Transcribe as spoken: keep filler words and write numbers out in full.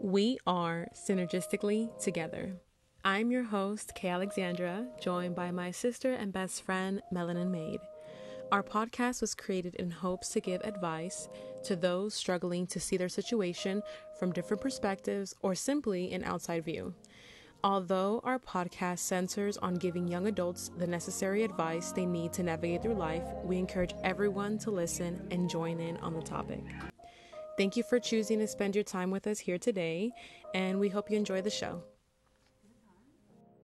We are Synergistically Together. I'm your host, Kay Alexandra, joined by my sister and best friend, Melanin Maid. Our podcast was created in hopes to give advice to those struggling to see their situation from different perspectives or simply an outside view. Although our podcast centers on giving young adults the necessary advice they need to navigate through life, we encourage everyone to listen and join in on the topic. Thank you for choosing to spend your time with us here today, and we hope you enjoy the show.